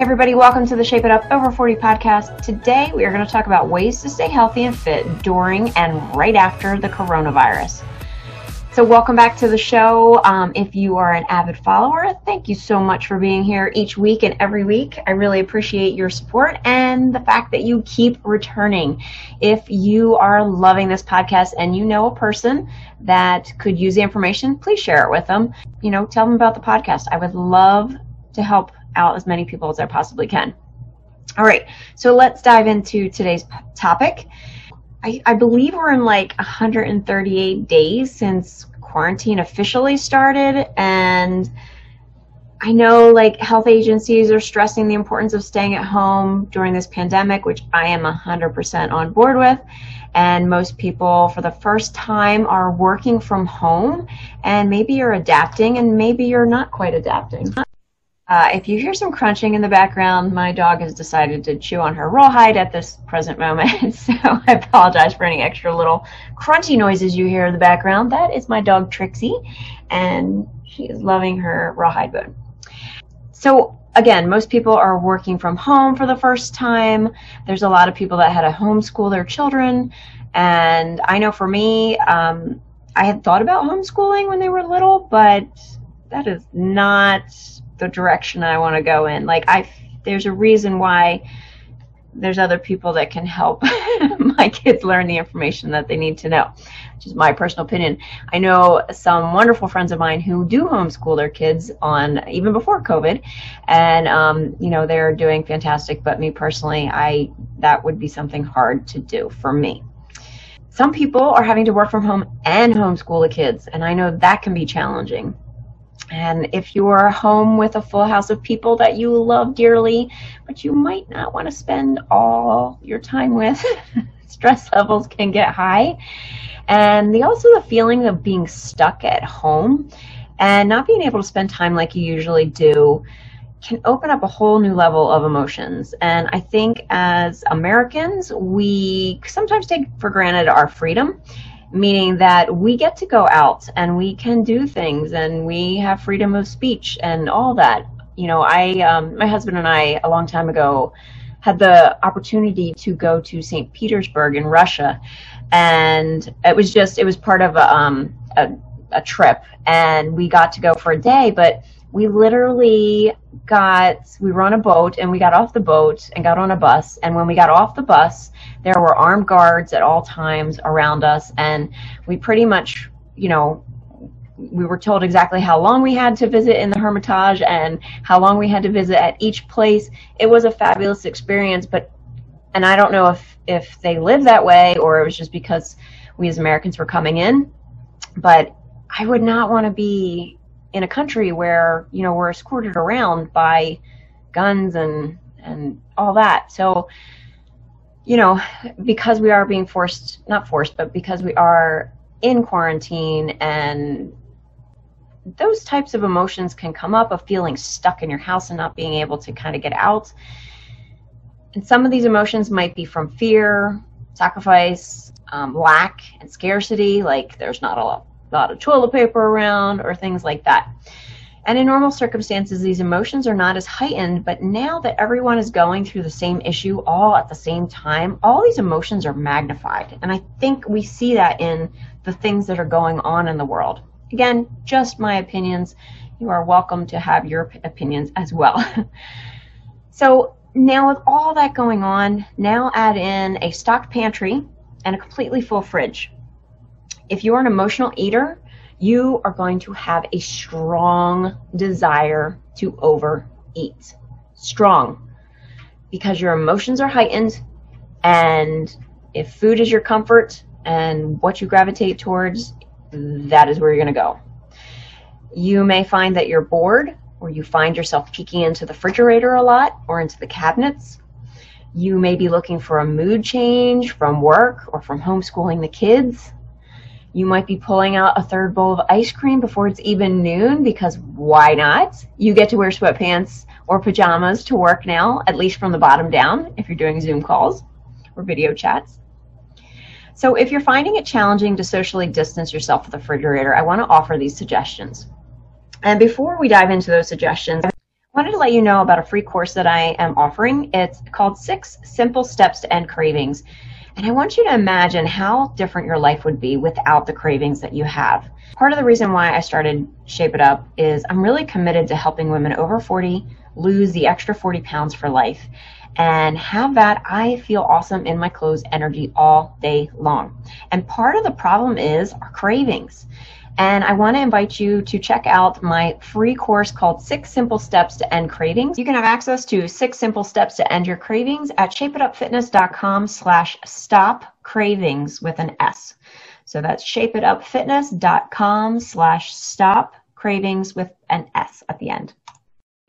Everybody, welcome to the Shape It Up Over 40 podcast. Today, we are going to talk about ways to stay healthy and fit during and right after the coronavirus. So welcome back to the show. If you are an avid follower, thank you so much for being here each week and every week. I really appreciate your support and the fact that you keep returning. If you are loving this podcast and you know a person that could use the information, please share it with them. You know, tell them about the podcast. I would love to help out as many people as I possibly can. All right, so let's dive into today's topic. I believe we're in like 138 days since quarantine officially started, and I know like health agencies are stressing the importance of staying at home during this pandemic, which I am 100% on board with. And most people for the first time are working from home, and maybe you're adapting and maybe you're not quite adapting. If you hear some crunching in the background, my dog has decided to chew on her rawhide at this present moment, so I apologize for any extra little crunchy noises you hear in the background. That is my dog Trixie, and she is loving her rawhide bone. So again, most people are working from home for the first time. There's a lot of people that had to homeschool their children, and I know for me, I had thought about homeschooling when they were little, but that is not the direction I want to go in. Like there's a reason why there's other people that can help my kids learn the information that they need to know, which is my personal opinion. I know some wonderful friends of mine who do homeschool their kids on even before COVID, and you know, they're doing fantastic. But me personally, that would be something hard to do for me. Some people are having to work from home and homeschool the kids, and I know that can be challenging. And if you're home with a full house of people that you love dearly, but you might not want to spend all your time with, stress levels can get high. And the feeling of being stuck at home and not being able to spend time like you usually do can open up a whole new level of emotions. And I think as Americans, we sometimes take for granted our freedom, meaning that we get to go out and we can do things and we have freedom of speech and all that. You know, my husband and I, a long time ago, had the opportunity to go to St. Petersburg in Russia. And it was part of a trip, and we got to go for a day, but we literally we were on a boat, and we got off the boat and got on a bus. And when we got off the bus, there were armed guards at all times around us. And we pretty much, you know, we were told exactly how long we had to visit in the Hermitage and how long we had to visit at each place. It was a fabulous experience, and I don't know if they live that way or it was just because we as Americans were coming in, but I would not want to be in a country where, you know, we're escorted around by guns and all that. So, you know, because we are being because we are in quarantine, and those types of emotions can come up of feeling stuck in your house and not being able to kind of get out. And some of these emotions might be from fear, sacrifice, lack, and scarcity, like there's not a lot of toilet paper around or things like that. And in normal circumstances, these emotions are not as heightened, but now that everyone is going through the same issue all at the same time, all these emotions are magnified. And I think we see that in the things that are going on in the world. Again, just my opinions. You are welcome to have your opinions as well. So now with all that going on, now add in a stocked pantry and a completely full fridge. If you're an emotional eater, you are going to have a strong desire to overeat. Strong. Because your emotions are heightened, and if food is your comfort and what you gravitate towards, that is where you're going to go. You may find that you're bored, or you find yourself peeking into the refrigerator a lot or into the cabinets. You may be looking for a mood change from work or from homeschooling the kids. You might be pulling out a third bowl of ice cream before it's even noon, because why not? You get to wear sweatpants or pajamas to work now, at least from the bottom down, if you're doing Zoom calls or video chats. So if you're finding it challenging to socially distance yourself with the refrigerator, I want to offer these suggestions. And before we dive into those suggestions, I wanted to let you know about a free course that I am offering. It's called 6 Simple Steps to End Cravings. And I want you to imagine how different your life would be without the cravings that you have. Part of the reason why I started Shape It Up is I'm really committed to helping women over 40 lose the extra 40 pounds for life and have that I feel awesome in my clothes energy all day long. And part of the problem is our cravings. And I want to invite you to check out my free course called 6 Simple Steps to End Cravings. You can have access to 6 Simple Steps to End Your Cravings at shapeitupfitness.com/stopcravings with an S. So that's shapeitupfitness.com/stopcravings with an S at the end.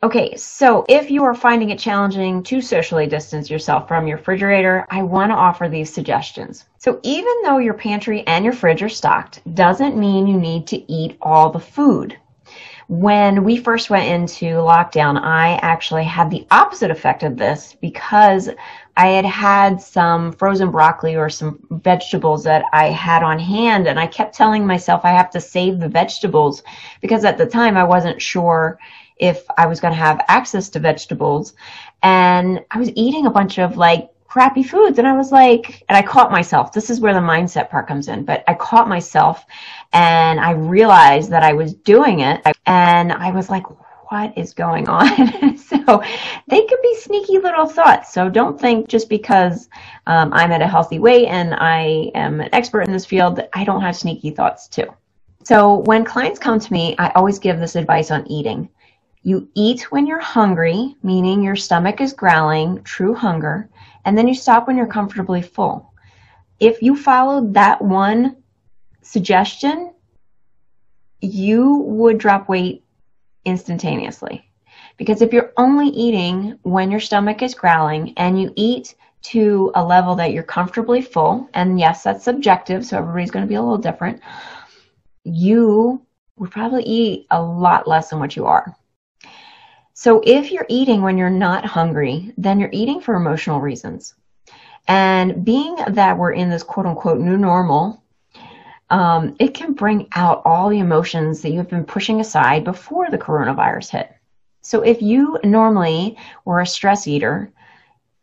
Okay, so if you are finding it challenging to socially distance yourself from your refrigerator, I want to offer these suggestions. So even though your pantry and your fridge are stocked, doesn't mean you need to eat all the food. When we first went into lockdown, I actually had the opposite effect of this because I had had some frozen broccoli or some vegetables that I had on hand, and I kept telling myself I have to save the vegetables because at the time I wasn't sure if I was going to have access to vegetables, and I was eating a bunch of like crappy foods, and I was like, and I caught myself. This is where the mindset part comes in, but I caught myself and I realized that I was doing it, and I was like, what is going on? So they could be sneaky little thoughts. So don't think just because I'm at a healthy weight and I am an expert in this field that I don't have sneaky thoughts too. So when clients come to me, I always give this advice on eating. You eat when you're hungry, meaning your stomach is growling, true hunger, and then you stop when you're comfortably full. If you followed that one suggestion, you would drop weight instantaneously. Because if you're only eating when your stomach is growling and you eat to a level that you're comfortably full, and yes, that's subjective, so everybody's going to be a little different, you would probably eat a lot less than what you are. So if you're eating when you're not hungry, then you're eating for emotional reasons. And being that we're in this quote unquote new normal, it can bring out all the emotions that you've been pushing aside before the coronavirus hit. So if you normally were a stress eater,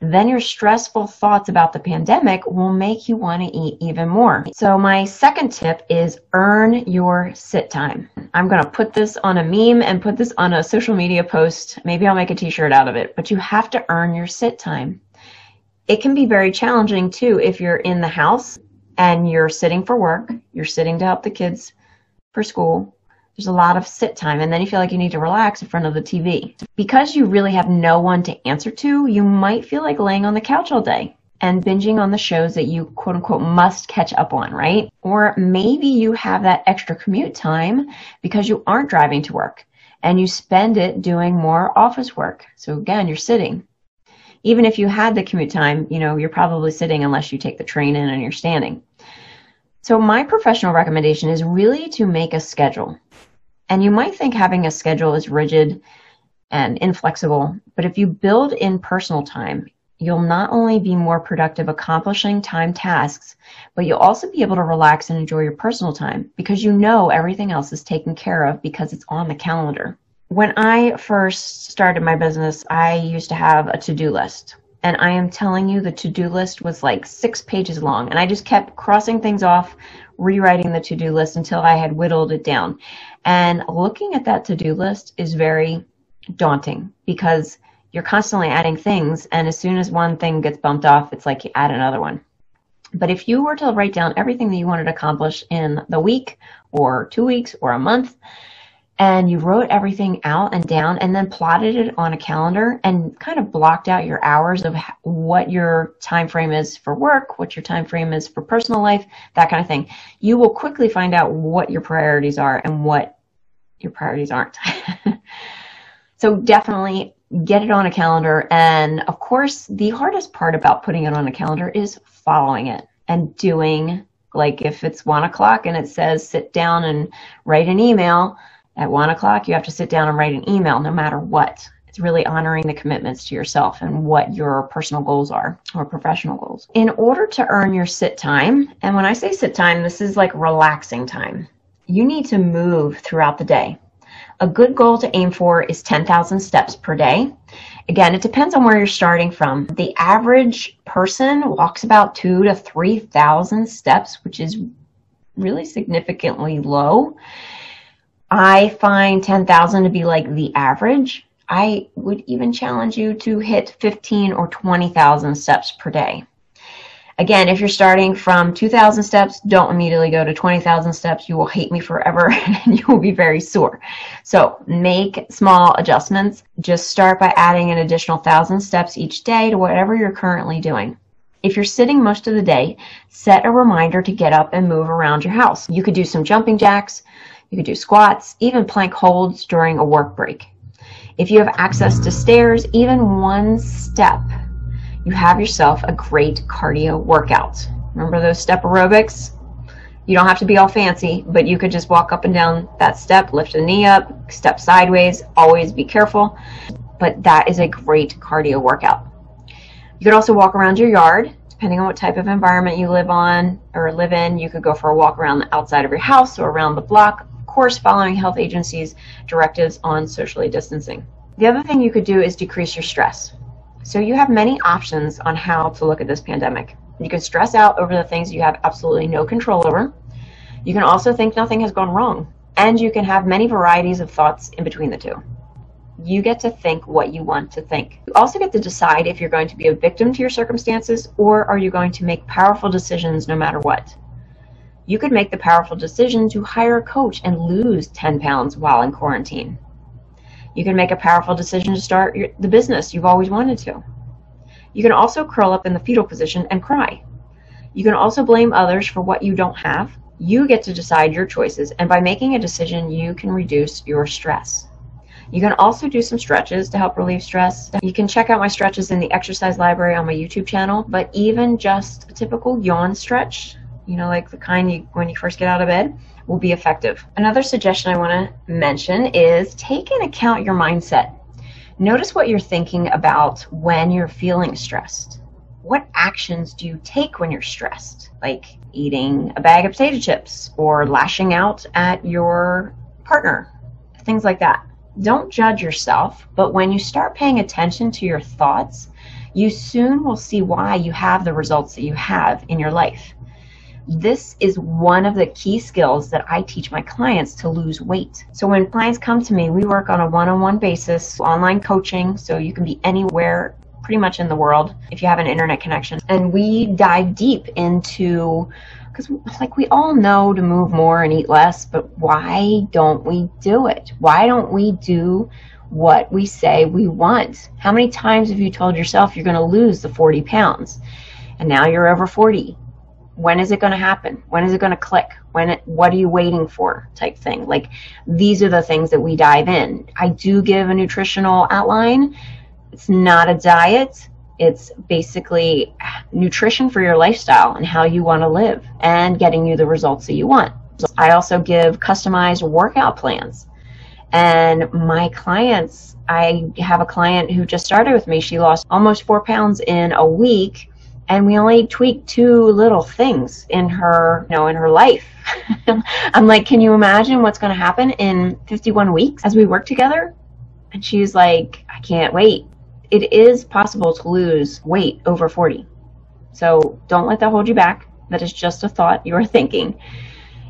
then your stressful thoughts about the pandemic will make you want to eat even more. So my second tip is earn your sit time. I'm going to put this on a meme and put this on a social media post. Maybe I'll make a t-shirt out of it, but you have to earn your sit time. It can be very challenging too if you're in the house and you're sitting for work, you're sitting to help the kids for school. There's a lot of sit time, and then you feel like you need to relax in front of the TV. Because you really have no one to answer to, you might feel like laying on the couch all day and binging on the shows that you quote unquote must catch up on, right? Or maybe you have that extra commute time because you aren't driving to work and you spend it doing more office work. So again, you're sitting. Even if you had the commute time, you know, you're probably sitting unless you take the train in and you're standing. So my professional recommendation is really to make a schedule. And you might think having a schedule is rigid and inflexible, but if you build in personal time, you'll not only be more productive accomplishing time tasks, but you'll also be able to relax and enjoy your personal time because you know everything else is taken care of because it's on the calendar. When I first started my business, I used to have a to-do list. And I am telling you, the to-do list was like 6 pages long. And I just kept crossing things off, rewriting the to-do list until I had whittled it down. And looking at that to-do list is very daunting because you're constantly adding things. And as soon as one thing gets bumped off, it's like you add another one. But if you were to write down everything that you wanted to accomplish in the week or 2 weeks or a month, and you wrote everything out and down and then plotted it on a calendar and kind of blocked out your hours of what your time frame is for work, what your time frame is for personal life, that kind of thing, you will quickly find out what your priorities are and what your priorities aren't. So definitely get it on a calendar. And of course, the hardest part about putting it on a calendar is following it and doing, like if it's 1 o'clock and it says sit down and write an email, at 1 o'clock, you have to sit down and write an email no matter what. It's really honoring the commitments to yourself and what your personal goals are or professional goals. In order to earn your sit time, and when I say sit time, this is like relaxing time, you need to move throughout the day. A good goal to aim for is 10,000 steps per day. Again, it depends on where you're starting from. The average person walks about 2,000 to 3,000 steps, which is really significantly low. I find 10,000 to be like the average. I would even challenge you to hit 15,000 or 20,000 steps per day. Again, if you're starting from 2,000 steps, don't immediately go to 20,000 steps. You will hate me forever and you will be very sore. So make small adjustments. Just start by adding an additional 1,000 steps each day to whatever you're currently doing. If you're sitting most of the day, set a reminder to get up and move around your house. You could do some jumping jacks, you could do squats, even plank holds during a work break. If you have access to stairs, even one step, you have yourself a great cardio workout. Remember those step aerobics? You don't have to be all fancy, but you could just walk up and down that step, lift the knee up, step sideways, always be careful, but that is a great cardio workout. You could also walk around your yard, depending on what type of environment you live in. You could go for a walk around the outside of your house or around the block, of course, following health agencies' directives on socially distancing. The other thing you could do is decrease your stress. So you have many options on how to look at this pandemic. You can stress out over the things you have absolutely no control over. You can also think nothing has gone wrong. And you can have many varieties of thoughts in between the two. You get to think what you want to think. You also get to decide if you're going to be a victim to your circumstances or are you going to make powerful decisions no matter what. You could make the powerful decision to hire a coach and lose 10 pounds while in quarantine. You can make a powerful decision to start the business you've always wanted to. You can also curl up in the fetal position and cry. You can also blame others for what you don't have. You get to decide your choices, and by making a decision, you can reduce your stress. You can also do some stretches to help relieve stress. You can check out my stretches in the exercise library on my YouTube channel, but even just a typical yawn stretch, you know, like the kind when you first get out of bed, will be effective. Another suggestion I want to mention is take into account your mindset. Notice what you're thinking about when you're feeling stressed. What actions do you take when you're stressed? Like eating a bag of potato chips or lashing out at your partner, things like that. Don't judge yourself, but when you start paying attention to your thoughts, you soon will see why you have the results that you have in your life. This is one of the key skills that I teach my clients to lose weight. So when clients come to me, we work on a one-on-one basis, online coaching, so you can be anywhere pretty much in the world if you have an internet connection. And we dive deep into, because like we all know to move more and eat less, but why don't we do it? Why don't we do what we say we want? How many times have you told yourself you're going to lose the 40 pounds and now you're over 40? When is it going to happen? When is it going to click? What are you waiting for type thing? Like, these are the things that we dive in. I do give a nutritional outline. It's not a diet. It's basically nutrition for your lifestyle and how you want to live and getting you the results that you want. I also give customized workout plans. And my clients, I have a client who just started with me. She lost almost 4 pounds in a week. And we only tweaked 2 little things in her, in her life. I'm like, can you imagine what's going to happen in 51 weeks as we work together? And she's like, I can't wait. It is possible to lose weight over 40. So don't let that hold you back. That is just a thought you're thinking.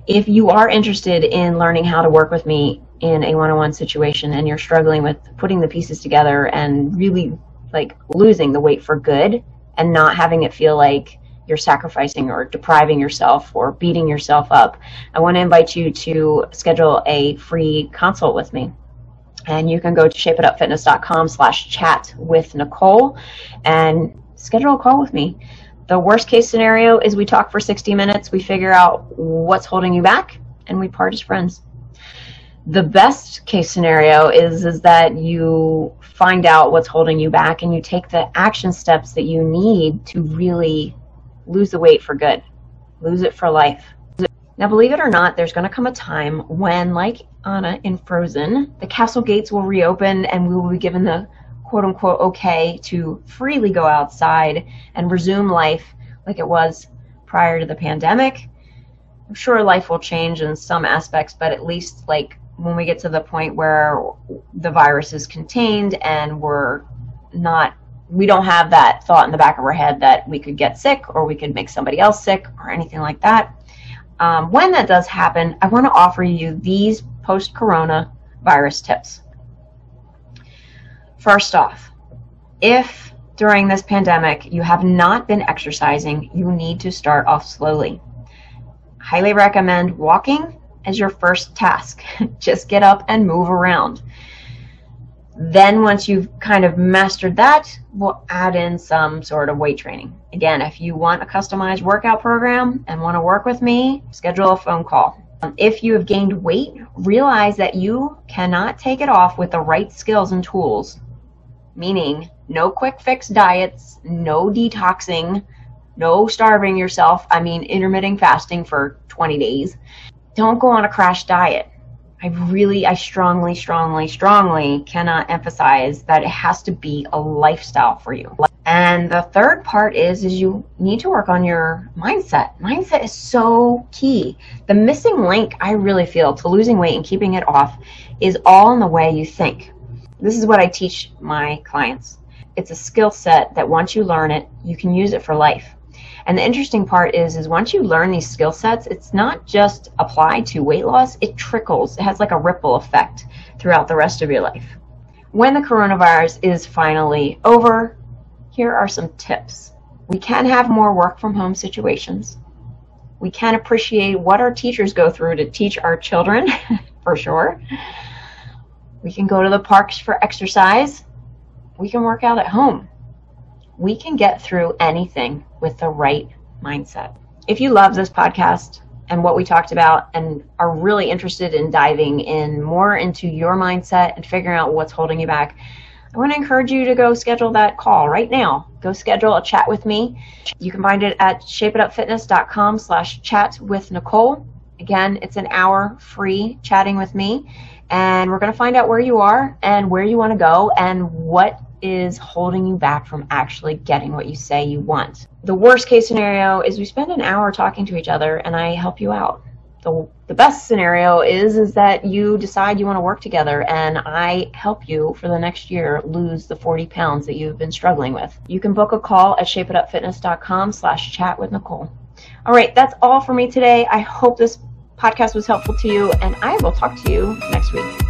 If you are interested in learning how to work with me in a one-on-one situation and you're struggling with putting the pieces together and really like losing the weight for good, and not having it feel like you're sacrificing or depriving yourself or beating yourself up, I want to invite you to schedule a free consult with me. And you can go to shapeitupfitness.com/chat-with-Nicole and schedule a call with me. The worst case scenario is we talk for 60 minutes, we figure out what's holding you back, and we part as friends. The best case scenario is that you find out what's holding you back and you take the action steps that you need to really lose the weight for good, lose it for life. Now, believe it or not, there's going to come a time when, like Anna in Frozen, the castle gates will reopen and we will be given the quote unquote okay to freely go outside and resume life like it was prior to the pandemic. I'm sure life will change in some aspects, but at least like when we get to the point where the virus is contained and we don't have that thought in the back of our head that we could get sick or we could make somebody else sick or anything like that. When that does happen, I want to offer you these post-corona virus tips. First off, if during this pandemic you have not been exercising, you need to start off slowly. Highly recommend walking as your first task. Just get up and move around. Then once you've kind of mastered that, we'll add in some sort of weight training. Again, if you want a customized workout program and want to work with me, schedule a phone call. If you have gained weight, realize that you cannot take it off with the right skills and tools, meaning no quick fix diets, no detoxing, no starving yourself. I mean, intermittent fasting for 20 days. Don't go on a crash diet. I strongly, strongly, strongly cannot emphasize that it has to be a lifestyle for you. And the third part is you need to work on your mindset. Mindset is so key. The missing link, I really feel, to losing weight and keeping it off is all in the way you think. This is what I teach my clients. It's a skill set that once you learn it, you can use it for life. And the interesting part is once you learn these skill sets, it's not just applied to weight loss, it trickles. It has like a ripple effect throughout the rest of your life. When the coronavirus is finally over, here are some tips. We can have more work from home situations. We can appreciate what our teachers go through to teach our children, for sure. We can go to the parks for exercise. We can work out at home. We can get through anything with the right mindset. If you love this podcast and what we talked about and are really interested in diving in more into your mindset and figuring out what's holding you back, I want to encourage you to go schedule that call right now. Go schedule a chat with me. You can find it at shapeitupfitness.com/chat with Nicole. Again, it's an hour free chatting with me, and we're going to find out where you are and where you want to go and what is holding you back from actually getting what you say you want. The worst case scenario is we spend an hour talking to each other and I help you out. The best scenario is that you decide you want to work together and I help you for the next year lose the 40 pounds that you've been struggling with. You can book a call at shapeitupfitness.com/chat with Nicole. All right, that's all for me today. I hope this podcast was helpful to you and I will talk to you next week.